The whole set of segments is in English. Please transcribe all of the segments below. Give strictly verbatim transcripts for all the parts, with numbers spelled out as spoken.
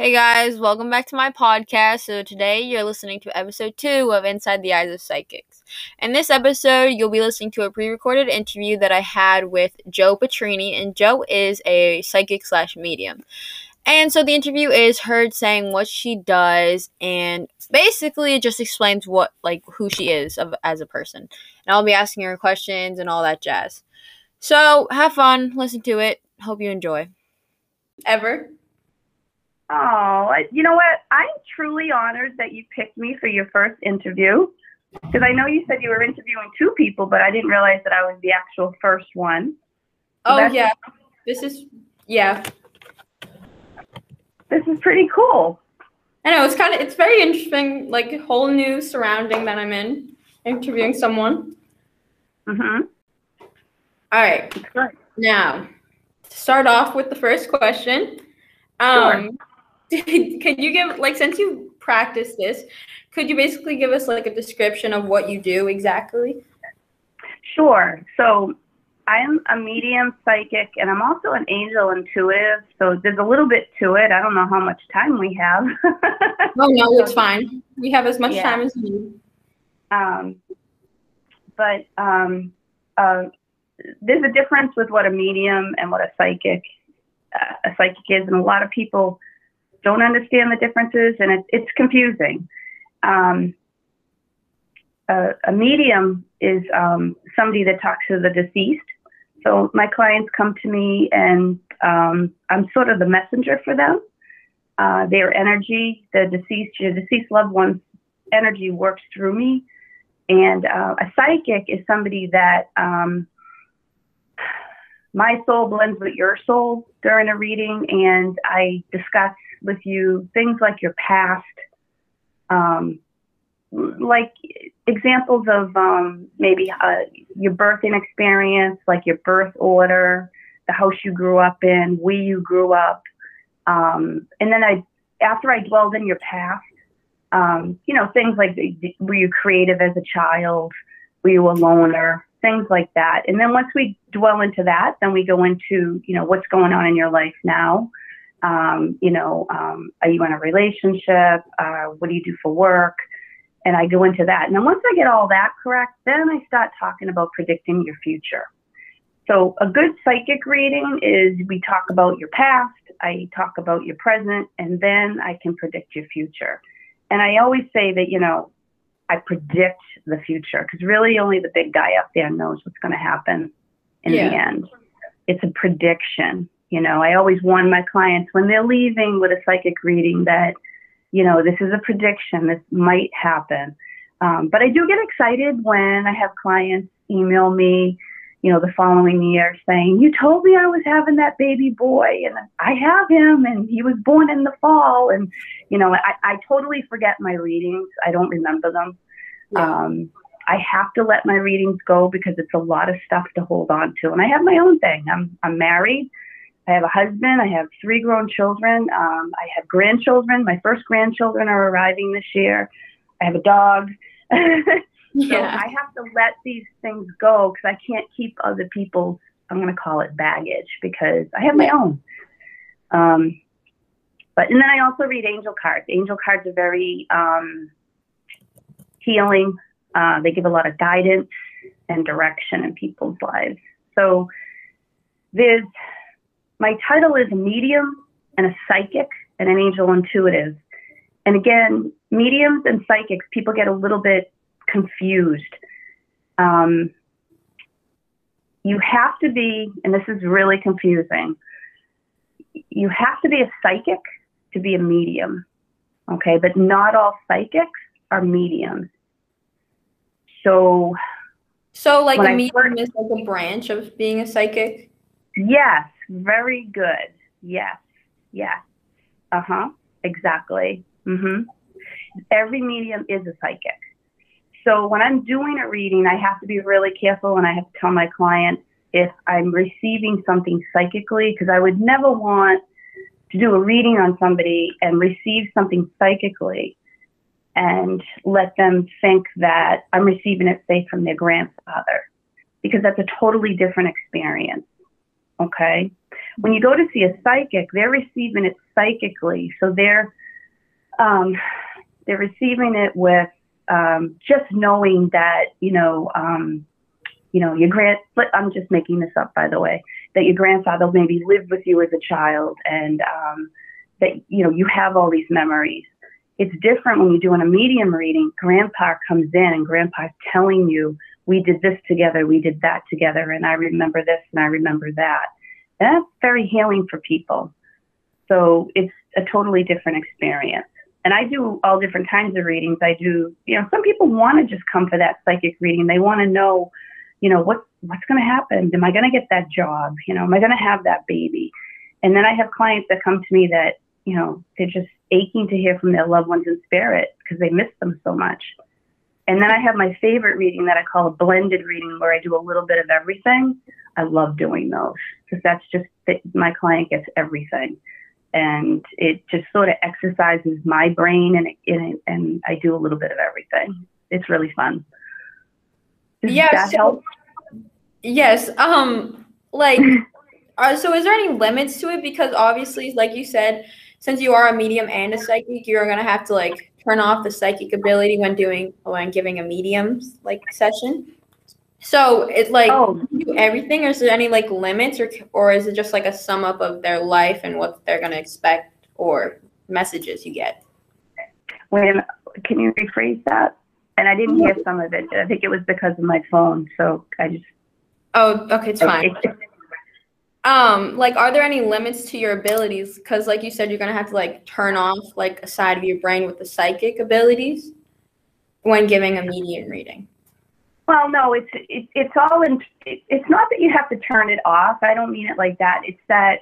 Hey guys, welcome back to my podcast. So today you're listening to episode two of Inside the Eyes of Psychics. In this episode, you'll be listening to a pre-recorded interview that I had with Joe Petrini, and Joe is a psychic slash medium. And so the interview is her saying what she does, and basically it just explains what, like, who she is of, as a person. And I'll be asking her questions and all that jazz. So have fun, listen to it. Hope you enjoy. Ever. Oh, you know what? I'm truly honored that you picked me for your first interview, because I know you said you were interviewing two people, but I didn't realize that I was the actual first one. So oh, yeah. This is, yeah. This is pretty cool. I know. It's kind of, it's very interesting, like a whole new surrounding that I'm in, interviewing someone. Mm-hmm. All right. Sure. Now, to start off with the first question. Um. Sure. Could you give, like, since you practiced this, could you basically give us, like, a description of what you do exactly? Sure. So I'm a medium psychic, and I'm also an angel intuitive, so there's a little bit to it. I don't know how much time we have. No, no, it's fine. We have as much yeah. time as we need. Um, but um, uh, there's a difference with what a medium and what a psychic, uh, a psychic is, and a lot of people don't understand the differences, and it, it's confusing. Um, a, a medium is um, somebody that talks to the deceased. So my clients come to me, and um, I'm sort of the messenger for them. Uh, their energy, the deceased, your deceased loved one's energy works through me. And uh, a psychic is somebody that um, my soul blends with your soul during a reading, and I discuss with you things like your past, um, like examples of um, maybe uh, your birthing experience, like your birth order, the house you grew up in, where you grew up. Um, and then I, after I dwelled in your past, um, you know, things like, were you creative as a child? Were you a loner? Things like that. And then once we dwell into that, then we go into, you know, what's going on in your life now. Um, you know, um, are you in a relationship? Uh, what do you do for work? And I go into that. And then once I get all that correct, then I start talking about predicting your future. So a good psychic reading is we talk about your past, I talk about your present, and then I can predict your future. And I always say that, you know, I predict the future, because really only the big guy up there knows what's going to happen in yeah. the end. It's a prediction. You know, I always warn my clients when they're leaving with a psychic reading that, you know, this is a prediction. This might happen. Um, but I do get excited when I have clients email me, you know, the following year saying, you told me I was having that baby boy, and I have him, and he was born in the fall. And, you know, I, I totally forget my readings. I don't remember them. Yeah. Um, I have to let my readings go because it's a lot of stuff to hold on to. And I have my own thing. I'm I'm married. I have a husband. I have three grown children. Um, I have grandchildren. My first grandchildren are arriving this year. I have a dog. Yeah. So I have to let these things go because I can't keep other people's, I'm going to call it baggage, because I have my own. Um, but and then I also read angel cards. Angel cards are very um, healing. Uh, they give a lot of guidance and direction in people's lives. So there's... my title is a medium and a psychic and an angel intuitive. And again, mediums and psychics, people get a little bit confused. Um, you have to be, and this is really confusing, you have to be a psychic to be a medium, okay? But not all psychics are mediums. So, so like a medium is like a branch of being a psychic? Yes. Very good. Yes. Yes. Uh-huh. Exactly. Mm-hmm. Every medium is a psychic. So when I'm doing a reading, I have to be really careful, and I have to tell my client if I'm receiving something psychically, because I would never want to do a reading on somebody and receive something psychically and let them think that I'm receiving it, say, from their grandfather, because that's a totally different experience. Okay. When you go to see a psychic, they're receiving it psychically. So they're, um, they're receiving it with, um, just knowing that, you know, um, you know, your grand, I'm just making this up, by the way, that your grandfather maybe lived with you as a child and, um, that, you know, you have all these memories. It's different when you're doing a medium reading. Grandpa comes in and grandpa's telling you, we did this together, we did that together, and I remember this and I remember that. And that's very healing for people. So it's a totally different experience. And I do all different kinds of readings. I do, you know, some people want to just come for that psychic reading. They want to know, you know, what, what's going to happen? Am I going to get that job? You know, am I going to have that baby? And then I have clients that come to me that, you know, they're just aching to hear from their loved ones in spirit because they miss them so much. And then I have my favorite reading that I call a blended reading, where I do a little bit of everything. I love doing those because that's just that my client gets everything. And it just sort of exercises my brain, and, it, and, it, and I do a little bit of everything. It's really fun. Does yeah, that so, help? Yes. Um, like, uh, so is there any limits to it? Because obviously, like you said, since you are a medium and a psychic, you're going to have to, like, turn off the psychic ability when doing when giving a medium like session. So it's like oh. do everything, or is there any like limits, or or is it just like a sum up of their life and what they're going to expect or messages you get? Wait, can you rephrase that? And I didn't hear some of it. I think it was because of my phone, so I just. Oh, okay, it's fine. It's, Um, like, are there any limits to your abilities? Because, like you said, you're going to have to, like, turn off, like, a side of your brain with the psychic abilities when giving a medium reading. Well, no, it's it, it's all in it, – it's not that you have to turn it off. I don't mean it like that. It's that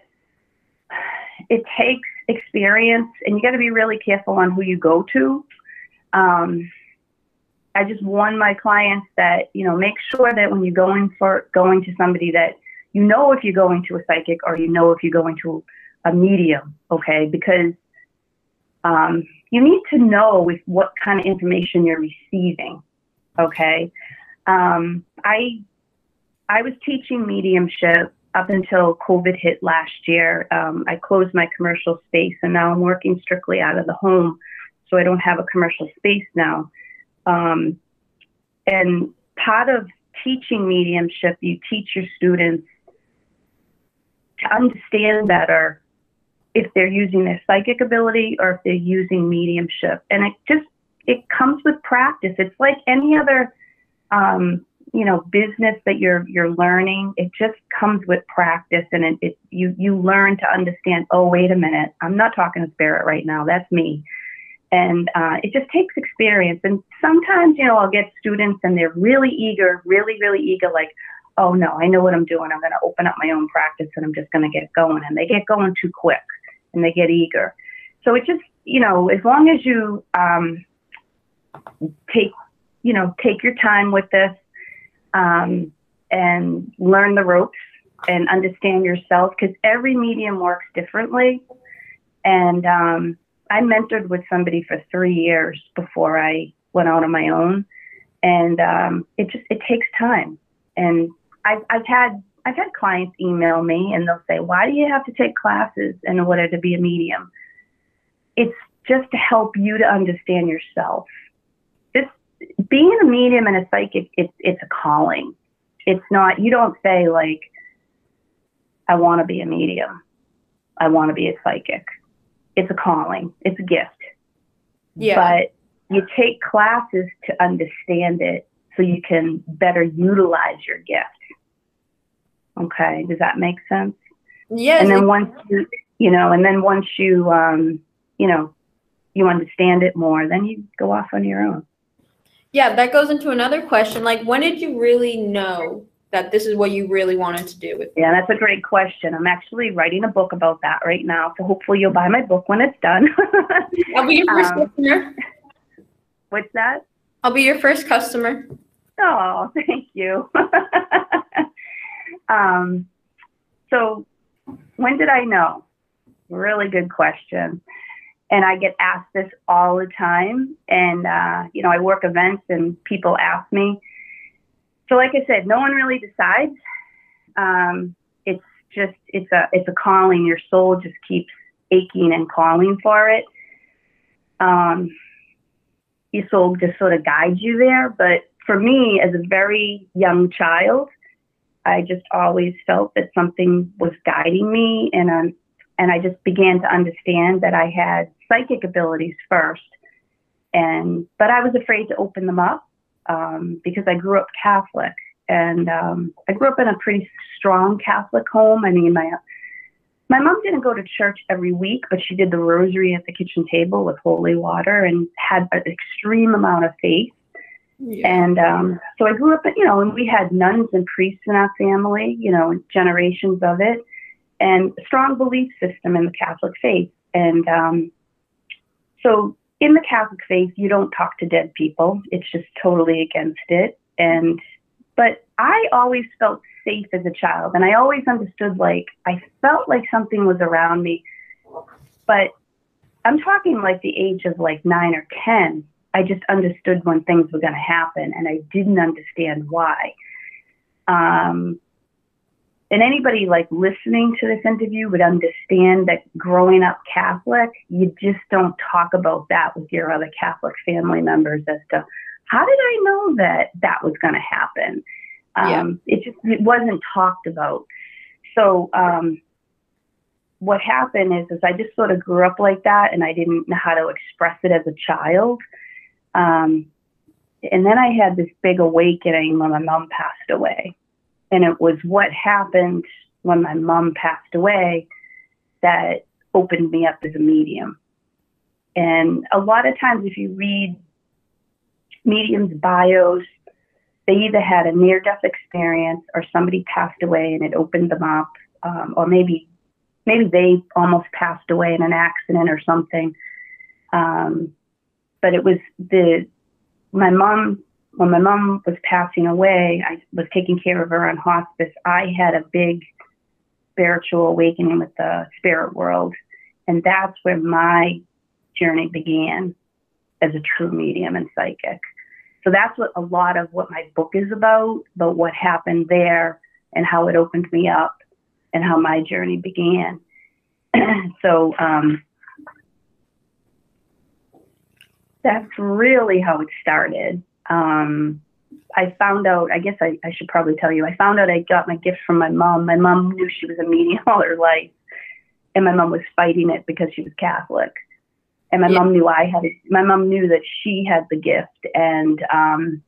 it takes experience, and you got to be really careful on who you go to. Um, I just warn my clients that, you know, make sure that when you're going, for, going to somebody that – you know if you're going to a psychic or you know if you're going to a medium, okay? Because um, you need to know if, what kind of information you're receiving, okay? Um, I I was teaching mediumship up until COVID hit last year. Um, I closed my commercial space, and now I'm working strictly out of the home, so I don't have a commercial space now. Um, and part of teaching mediumship, you teach your students to understand better if they're using their psychic ability or if they're using mediumship. And it just, it comes with practice. It's like any other, um, you know, business that you're, you're learning. It just comes with practice, and it, it you, you learn to understand, oh, wait a minute, I'm not talking to spirit right now. That's me. And uh, it just takes experience. And sometimes, you know, I'll get students and they're really eager, really, really eager, like, oh, no, I know what I'm doing. I'm going to open up my own practice and I'm just going to get going. And they get going too quick and they get eager. So it just, you know, as long as you um, take, you know, take your time with this um, and learn the ropes and understand yourself, because every medium works differently. And um, I mentored with somebody for three years before I went out on my own. And um, it just, it takes time. And I've, I've had I've had clients email me and they'll say, why do you have to take classes in order to be a medium? It's just to help you to understand yourself. This being a medium and a psychic, it, it's a calling. It's not, you don't say like, I want to be a medium. I want to be a psychic. It's a calling. It's a gift. Yeah. But you take classes to understand it, so you can better utilize your gift. Okay, does that make sense? Yes. And then once you, you know, and then once you, um, you know, you understand it more, then you go off on your own. Yeah, that goes into another question. Like, when did you really know that this is what you really wanted to do with it? Yeah, that's a great question. I'm actually writing a book about that right now, so hopefully you'll buy my book when it's done. I'll be your first um, customer. What's that? I'll be your first customer. Oh, thank you. um, so when did I know? Really good question. And I get asked this all the time. And, uh, you know, I work events and people ask me. So like I said, no one really decides. Um, it's just, it's a, it's a calling. Your soul just keeps aching and calling for it. Um, your soul just sort of guides you there. But for me, as a very young child, I just always felt that something was guiding me, and um, and I just began to understand that I had psychic abilities first. And but I was afraid to open them up um, because I grew up Catholic, and um, I grew up in a pretty strong Catholic home. I mean, my my mom didn't go to church every week, but she did the rosary at the kitchen table with holy water and had an extreme amount of faith. Yeah. And um, so I grew up, you know, and we had nuns and priests in our family, you know, generations of it, and a strong belief system in the Catholic faith. And um, so in the Catholic faith, you don't talk to dead people. It's just totally against it. And but I always felt safe as a child, and I always understood, like, I felt like something was around me. But I'm talking like the age of like nine or ten. I just understood when things were going to happen, and I didn't understand why. Um, and anybody like listening to this interview would understand that growing up Catholic, you just don't talk about that with your other Catholic family members as to how did I know that that was going to happen? Um, yeah. It just it wasn't talked about. So um, what happened is, is I just sort of grew up like that, and I didn't know how to express it as a child. Um, and then I had this big awakening when my mom passed away, and it was what happened when my mom passed away that opened me up as a medium. And a lot of times if you read mediums' bios, they either had a near-death experience or somebody passed away and it opened them up, um, or maybe, maybe they almost passed away in an accident or something. Um, But it was the, my mom, when my mom was passing away, I was taking care of her on hospice. I had a big spiritual awakening with the spirit world. And that's where my journey began as a true medium and psychic. So that's what a lot of what my book is about, about what happened there and how it opened me up and how my journey began. so, um, That's really how it started. Um, I found out, I guess I, I should probably tell you, I found out I got my gift from my mom. My mom knew she was a medium all her life, and my mom was fighting it because she was Catholic. And my yeah. mom knew I had it. My mom knew that she had the gift, and um,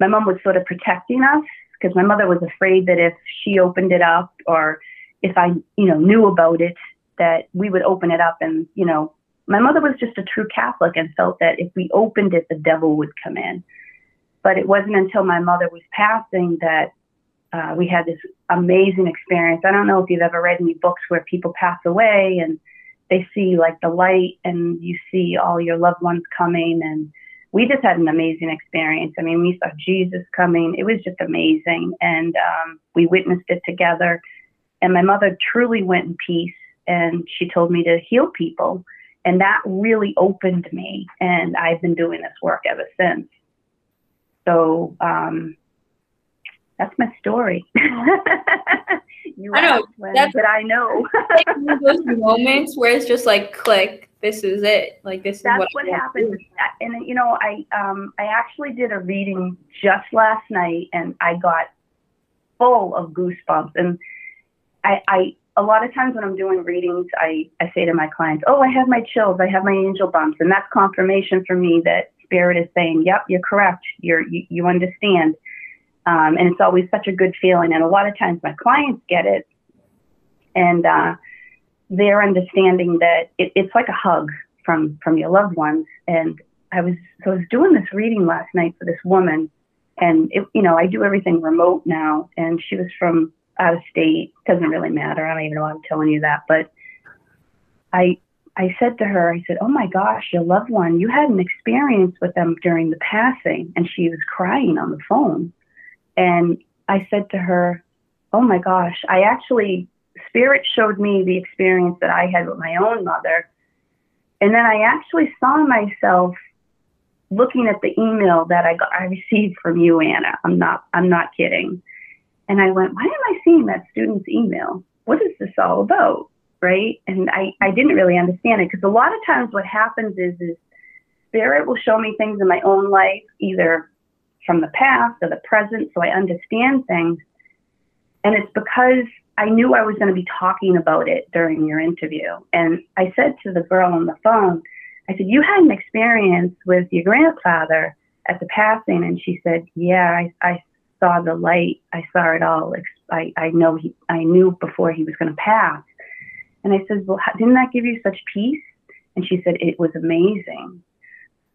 my mom was sort of protecting us because my mother was afraid that if she opened it up, or if I, you know, knew about it, that we would open it up and, you know, my mother was just a true Catholic and felt that if we opened it, the devil would come in. But it wasn't until my mother was passing that uh, we had this amazing experience. I don't know if you've ever read any books where people pass away and they see like the light and you see all your loved ones coming. And we just had an amazing experience. I mean, we saw Jesus coming. It was just amazing. And um, we witnessed it together. And my mother truly went in peace, and she told me to heal people. And that really opened me, and I've been doing this work ever since. So um, that's my story. you I know. When, that's, but I know. Those moments where it's just like, click, this is it. Like this that's is what, what happened. And you know, I um, I actually did a reading just last night, and I got full of goosebumps. And I. I A lot of times when I'm doing readings, I, I say to my clients, oh, I have my chills, I have my angel bumps. And that's confirmation for me that spirit is saying, yep, you're correct. You're, you, you understand. Um, and it's always such a good feeling. And a lot of times my clients get it. And uh, they're understanding that it, it's like a hug from, from your loved ones. And I was, so I was doing this reading last night for this woman. And, it, you know, I do everything remote now. And she was from out of state, doesn't really matter. I don't even know why I'm telling you that. But I I said to her, I said, oh my gosh, your loved one, you had an experience with them during the passing. And she was crying on the phone. And I said to her, oh my gosh, I actually, spirit showed me the experience that I had with my own mother. And then I actually saw myself looking at the email that I got, I received from you, Anna. I'm not, I'm not kidding. And I went, why am I seeing that student's email? What is this all about? Right. And I, I didn't really understand it, because a lot of times what happens is, is Spirit will show me things in my own life, either from the past or the present, so I understand things. And it's because I knew I was going to be talking about it during your interview. And I said to the girl on the phone, I said, you had an experience with your grandfather at the passing. And she said, yeah, I, I saw the light. I saw it all. I, I know he, I knew before he was going to pass. And I said, well, didn't that give you such peace? And she said, it was amazing.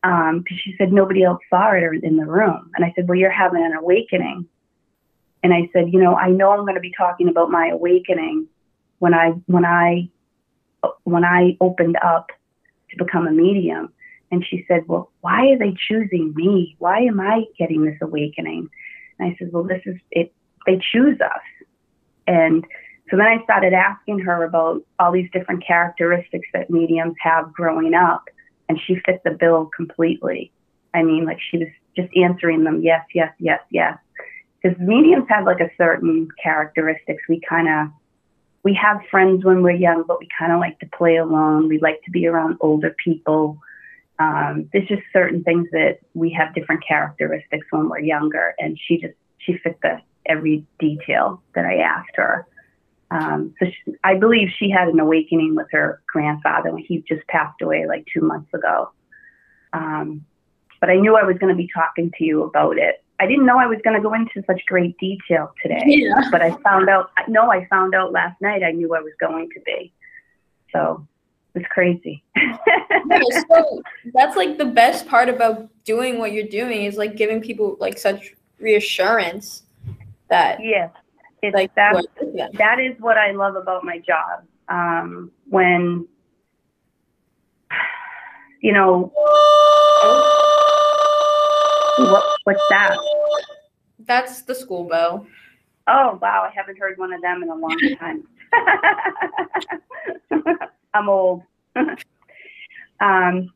Um, cause she said, nobody else saw it in the room. And I said, well, you're having an awakening. And I said, you know, I know I'm going to be talking about my awakening when I, when I, when I opened up to become a medium. And she said, well, why are they choosing me? Why am I getting this awakening? And I said, well, this is it. They choose us. And so then I started asking her about all these different characteristics that mediums have growing up. And she fit the bill completely. I mean, like, she was just answering them. Yes, yes, yes, yes. Because mediums have like a certain characteristics. We kind of, we have friends when we're young, but we kind of like to play alone. We like to be around older people. Um, there's just certain things that we have different characteristics when we're younger. And she just, she fit the every detail that I asked her. Um, so she, I believe she had an awakening with her grandfather when he just passed away like two months ago. Um, but I knew I was going to be talking to you about it. I didn't know I was going to go into such great detail today, yeah. but I found out, no, I found out last night I knew I was going to be. So it's crazy. No, so that's like the best part about doing what you're doing, is like giving people like such reassurance that, yeah, it's like that, what, yeah. that is what I love about my job. Um, when, you know, what, what's that? That's the school bell. Oh, wow. I haven't heard one of them in a long time. I'm old. um,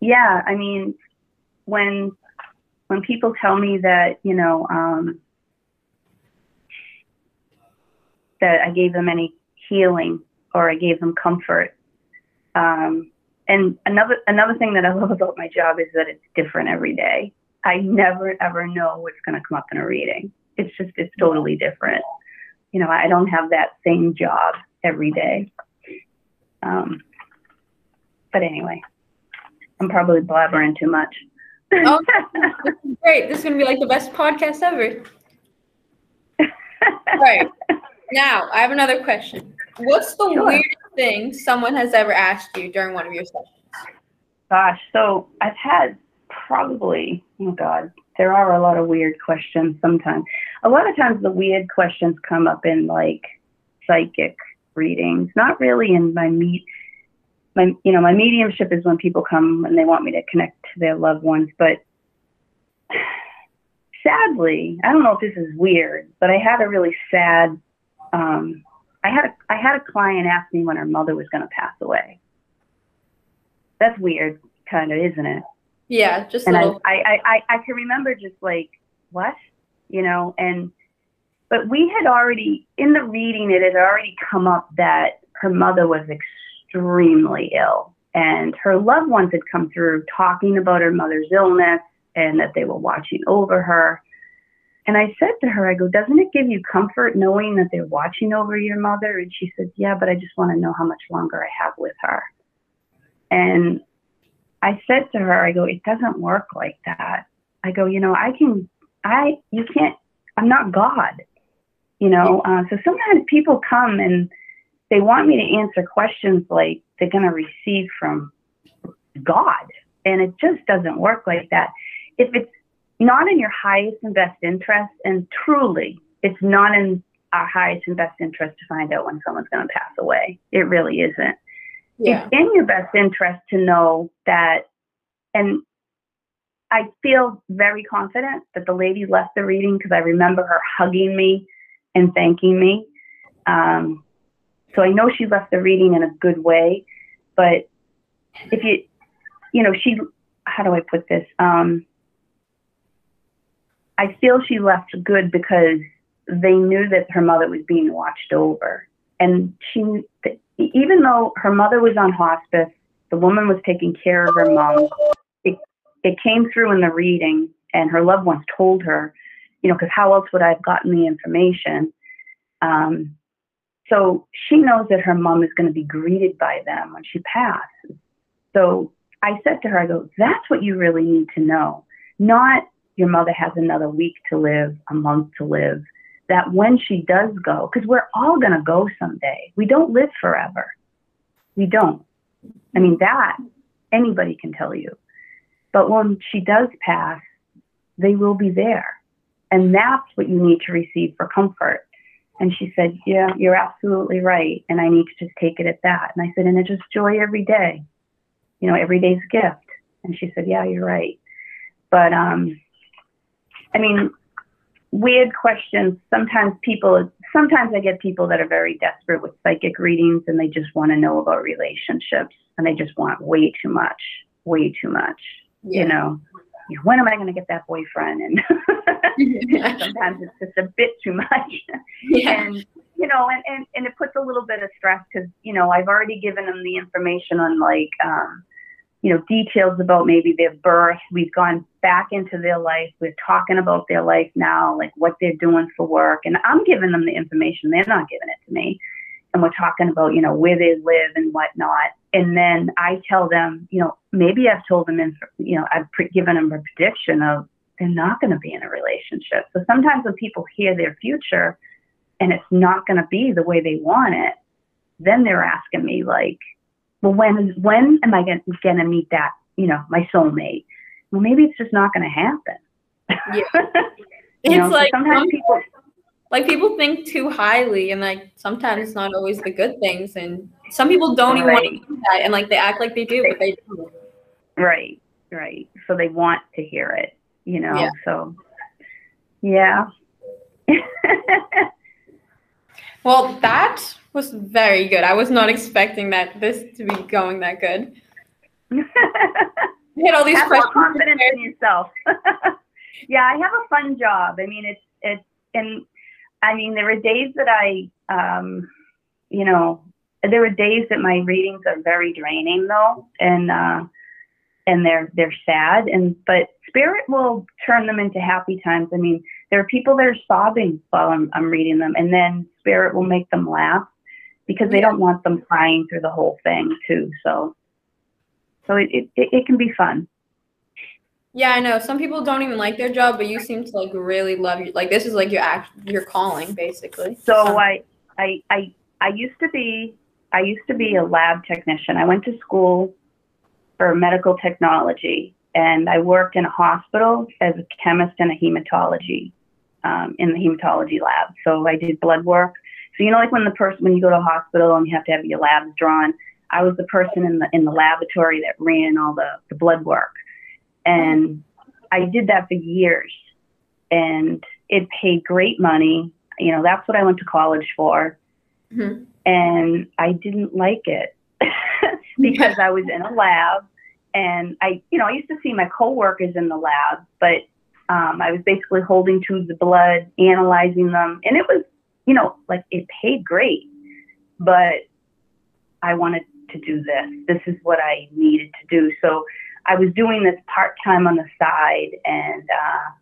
yeah, I mean, when when people tell me that, you know, um, that I gave them any healing or I gave them comfort. Um, and another another thing that I love about my job is that it's different every day. I never, ever know what's going to come up in a reading. It's just, it's totally different. You know, I don't have that same job every day. Um, but anyway, I'm probably blabbering too much. Oh, this is great. This is going to be like the best podcast ever. All right. Now, I have another question. What's the sure. weirdest thing someone has ever asked you during one of your sessions? Gosh, so I've had probably, oh God, there are a lot of weird questions sometimes. A lot of times the weird questions come up in like psychic readings, not really in my meet, my, you know, my mediumship is when people come and they want me to connect to their loved ones. But sadly, I don't know if this is weird, but I had a really sad, um, I had, a, I had a client ask me when her mother was going to pass away. That's weird, kind of, isn't it? Yeah. Just and little. I, I, I, I can remember just like, what, you know, and, but we had already, in the reading, it had already come up that her mother was extremely ill, and her loved ones had come through talking about her mother's illness and that they were watching over her. And I said to her, I go, doesn't it give you comfort knowing that they're watching over your mother? And she says, yeah, but I just want to know how much longer I have with her. And I said to her, I go, it doesn't work like that. I go, you know, I can, I, you can't, I'm not God, you know? Uh, so sometimes people come and they want me to answer questions like they're going to receive from God. And it just doesn't work like that. If it's not in your highest and best interest, and truly, it's not in our highest and best interest to find out when someone's going to pass away. It really isn't. Yeah. It's in your best interest to know that, and I feel very confident that the lady left the reading because I remember her hugging me and thanking me. Um, so I know she left the reading in a good way, but if you, you know, she, how do I put this? Um, I feel she left good because they knew that her mother was being watched over. And she, even though her mother was on hospice, the woman was taking care of her mom. It, it came through in the reading, and her loved ones told her, you know, because how else would I have gotten the information? Um, so she knows that her mom is going to be greeted by them when she passes. So I said to her, I go, that's what you really need to know. Not your mother has another week to live, a month to live, that when she does go, because we're all going to go someday. We don't live forever. We don't. I mean, that anybody can tell you. But when she does pass, they will be there. And that's what you need to receive for comfort. And she said, yeah, you're absolutely right. And I need to just take it at that. And I said, and it's just joy every day. You know, every day's a gift. And she said, yeah, you're right. But, um, I mean, weird questions. Sometimes people, sometimes I get people that are very desperate with psychic readings and they just want to know about relationships and they just want way too much, way too much, yeah. You know. When am I going to get that boyfriend? And sometimes it's just a bit too much. Yeah. And, you know, and, and, and it puts a little bit of stress because, you know, I've already given them the information on like, um, you know, details about maybe their birth. We've gone back into their life. We're talking about their life now, like what they're doing for work. And I'm giving them the information. They're not giving it to me. And we're talking about, you know, where they live and whatnot. And then I tell them, you know, maybe I've told them, in, you know, I've pre- given them a prediction of they're not going to be in a relationship. So sometimes when people hear their future and it's not going to be the way they want it, then they're asking me like, well, when, when am I going to meet that, you know, my soulmate? Well, maybe it's just not going to happen. Yeah. It's know, like so sometimes um, people... Like, people think too highly, and, like, sometimes not always the good things. And some people don't even right. want to do that, and, like, they act like they do, but they don't. Right, right. So they want to hear it, you know? Yeah. So, yeah. Well, that was very good. I was not expecting that this to be going that good. You had all these have questions. Have confidence in yourself. Yeah, I have a fun job. I mean, it's, it's, and, I mean, there are days that I, um, you know, there are days that my readings are very draining though, and uh, and they're they're sad. And but spirit will turn them into happy times. I mean, there are people that are sobbing while I'm I'm reading them, and then spirit will make them laugh because they don't want them crying through the whole thing too. So, so it it, it can be fun. Yeah, I know. Some people don't even like their job, but you seem to like really love your, like this is like your act, your calling basically. So, so. I, I, I, I used to be, I used to be a lab technician. I went to school for medical technology, and I worked in a hospital as a chemist and a hematology, um, in the hematology lab. So I did blood work. So you know, like when the person when you go to a hospital and you have to have your labs drawn, I was the person in the in the laboratory that ran all the, the blood work. And I did that for years, and it paid great money. You know, that's what I went to college for. Mm-hmm. And I didn't like it because I was in a lab, and I, you know, I used to see my coworkers in the lab, but um, I was basically holding tubes of blood, analyzing them. And it was, you know, like it paid great, but I wanted to do this. This is what I needed to do. So I was doing this part-time on the side, and uh,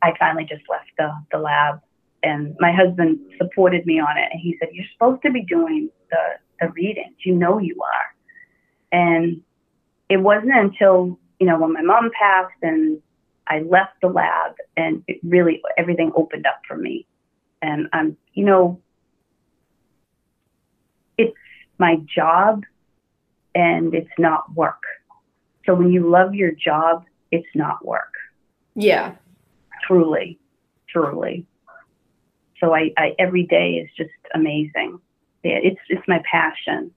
I finally just left the, the lab, and my husband supported me on it. And he said, you're supposed to be doing the, the readings. You know you are. And it wasn't until, you know, when my mom passed and I left the lab, and it really, everything opened up for me. And I'm, you know, it's my job and it's not work. So when you love your job, it's not work. Yeah. Truly, truly. So I, I every day is just amazing. Yeah, it's it's my passion.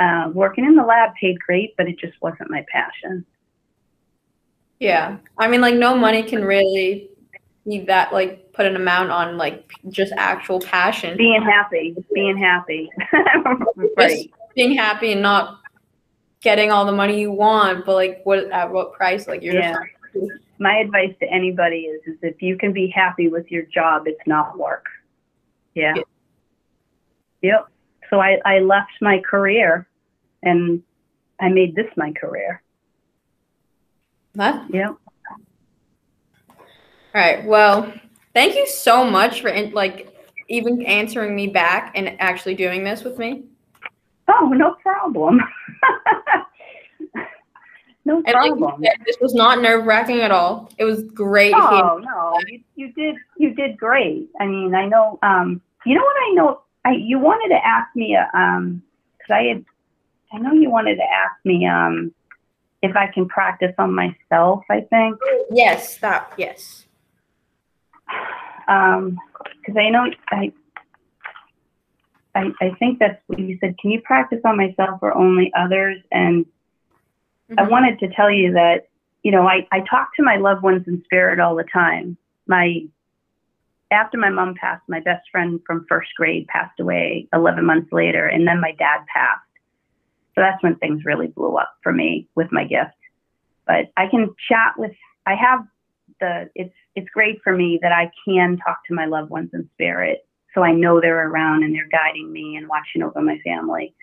Uh, working in the lab paid great, but it just wasn't my passion. Yeah. I mean, like no money can really be that, like put an amount on like just actual passion. Being happy, being happy. Right. Just being happy and not getting all the money you want, but like what at what price? Like you're yeah. just my advice to anybody is, is if you can be happy with your job, it's not work. Yeah. Yep. yep. So I, I left my career and I made this my career. What? Yeah. All right. Well, thank you so much for like even answering me back and actually doing this with me. Oh, no problem. No problem. And like, this was not nerve-wracking at all. It was great. Oh no, you, you did you did great. I mean, I know. Um, you know what I know? I you wanted to ask me a um, because I had I know you wanted to ask me um if I can practice on myself. I think. Yes. Stop. Yes. Um, because I know I, I, I think that's what you said. Can you practice on myself or only others? And mm-hmm. I wanted to tell you that, you know, I, I talk to my loved ones in spirit all the time. My, after my mom passed, my best friend from first grade passed away eleven months later. And then my dad passed. So that's when things really blew up for me with my gift. But I can chat with, I have the, it's, it's great for me that I can talk to my loved ones in spirit. So I know they're around and they're guiding me and watching over my family.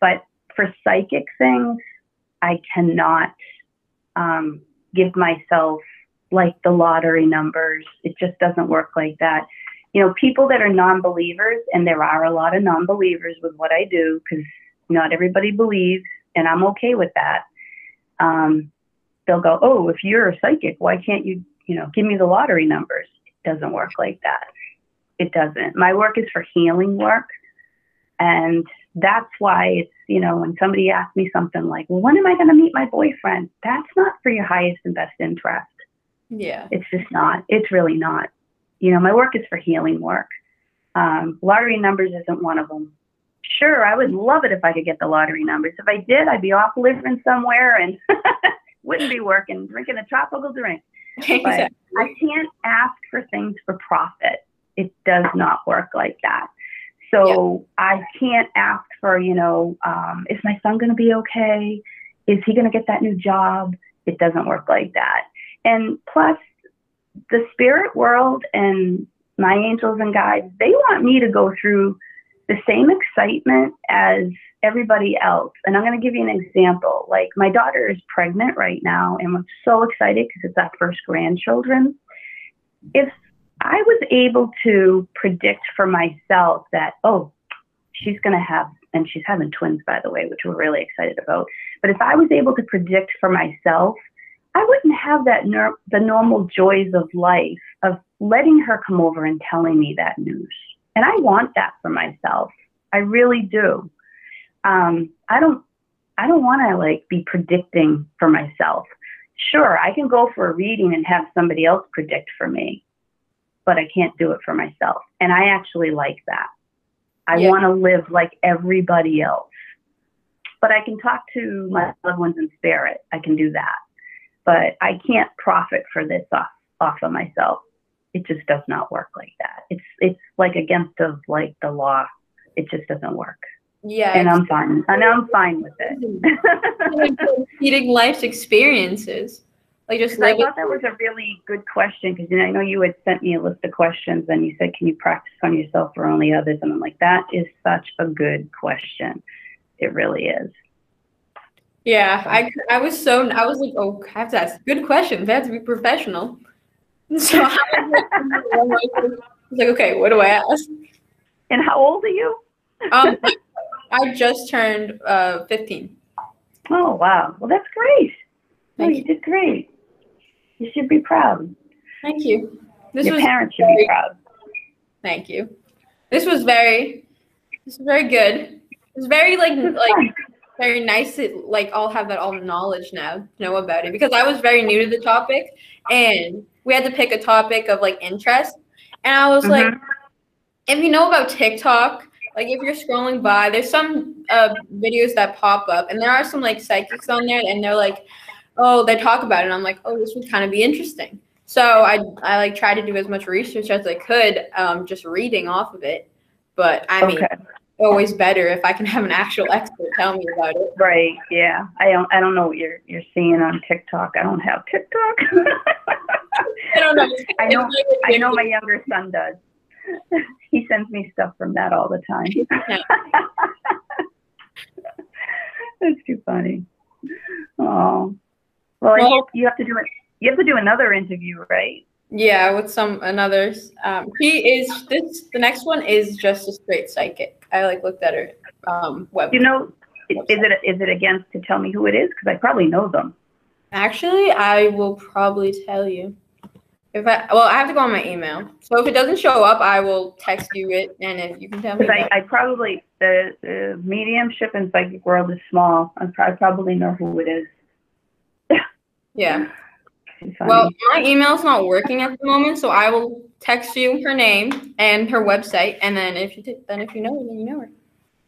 But for psychic things, I cannot um, give myself like the lottery numbers. It just doesn't work like that. You know, people that are non-believers, and there are a lot of non-believers with what I do because not everybody believes, and I'm okay with that. Um, they'll go, oh, if you're a psychic, why can't you, you know, give me the lottery numbers? It doesn't work like that. It doesn't. My work is for healing work. And that's why it's, you know, when somebody asks me something like, well, when am I going to meet my boyfriend? That's not for your highest and best interest. Yeah. It's just not. It's really not. You know, my work is for healing work. Um, lottery numbers isn't one of them. Sure, I would love it if I could get the lottery numbers. If I did, I'd be off living somewhere and wouldn't be working, drinking a tropical drink. Exactly. But I can't ask for things for profit. It does not work like that. So yeah. I can't ask for, you know, um, is my son going to be okay? Is he going to get that new job? It doesn't work like that. And plus, the spirit world and my angels and guides, they want me to go through the same excitement as everybody else. And I'm going to give you an example. Like, my daughter is pregnant right now, and I'm so excited because it's our first grandchildren. If I was able to predict for myself that, oh, she's going to have, and she's having twins, by the way, which we're really excited about. But if I was able to predict for myself, I wouldn't have that ner- the normal joys of life of letting her come over and telling me that news. And I want that for myself. I really do. Um, I don't, I don't want to like be predicting for myself. Sure, I can go for a reading and have somebody else predict for me, but I can't do it for myself. And I actually like that. I yeah. want to live like everybody else. But I can talk to my loved ones in spirit. I can do that. But I can't profit for this off, off of myself. It just does not work like that. It's it's like against of like the law. It just doesn't work. Yeah. And I'm fine. And I'm fine with it. Repeating life's experiences. Like just I thought that was a really good question because I know you had sent me a list of questions and you said, can you practice on yourself or only others? And I'm like, that is such a good question. It really is. Yeah, I, I was so, I was like, oh, I have to ask. Good question. I have to be professional. So I was like, okay, what do I ask? And how old are you? um, I just turned uh, fifteen. Oh, wow. Well, that's great. Thank oh, you. you did great. You should be proud. Thank you. This Your was parents very, should be proud. Thank you. This was very, this was very good. It's very like like fun. Very nice to like all have that all the knowledge now to know about it because I was very new to the topic and we had to pick a topic of like interest and I was mm-hmm. like, if you know about TikTok, like if you're scrolling by, there's some uh, videos that pop up and there are some like psychics on there and they're like, oh, they talk about it. And I'm like, oh, this would kind of be interesting. So I, I like tried to do as much research as I could, um, just reading off of it. But I mean, okay. always better if I can have an actual expert tell me about it. Right. Yeah. I don't, I don't know what you're, you're seeing on TikTok. I don't have TikTok. I don't know. I know, I know my younger son does. He sends me stuff from that all the time. That's too funny. Oh, well, well, I hope you have to do it. You have to do another interview, right? Yeah, with some another. Um, he is this. The next one is just a straight psychic. I like looked at her um, web. You know, website. Is it is it against to tell me who it is? Because I probably know them. Actually, I will probably tell you. If I well, I have to go on my email. So if it doesn't show up, I will text you it, and if you can tell me. I, I probably the, the mediumship and psychic world is small. I probably know who it is. Yeah. Well, my email's not working at the moment, so I will text you her name and her website, and then if you did, then if you know her, then you know her.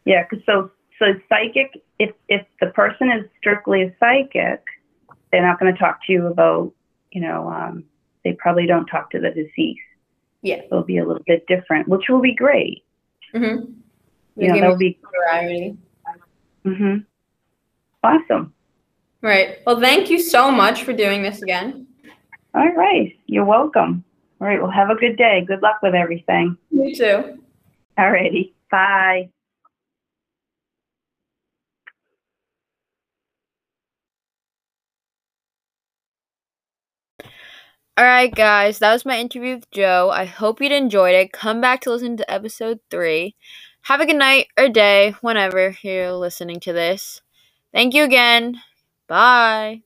Yeah, because so so psychic. If if the person is strictly a psychic, they're not going to talk to you about you know. Um, They probably don't talk to the deceased. Yeah. It'll be a little bit different, which will be great. Mm-hmm. You know, that'll be variety. Mm-hmm. Awesome. Right. Well, thank you so much for doing this again. All right. You're welcome. All right. Well, have a good day. Good luck with everything. You too. All righty. Bye. Alright guys, that was my interview with Joe. I hope you'd enjoyed it. Come back to listen to episode three. Have a good night or day, whenever you're listening to this. Thank you again. Bye.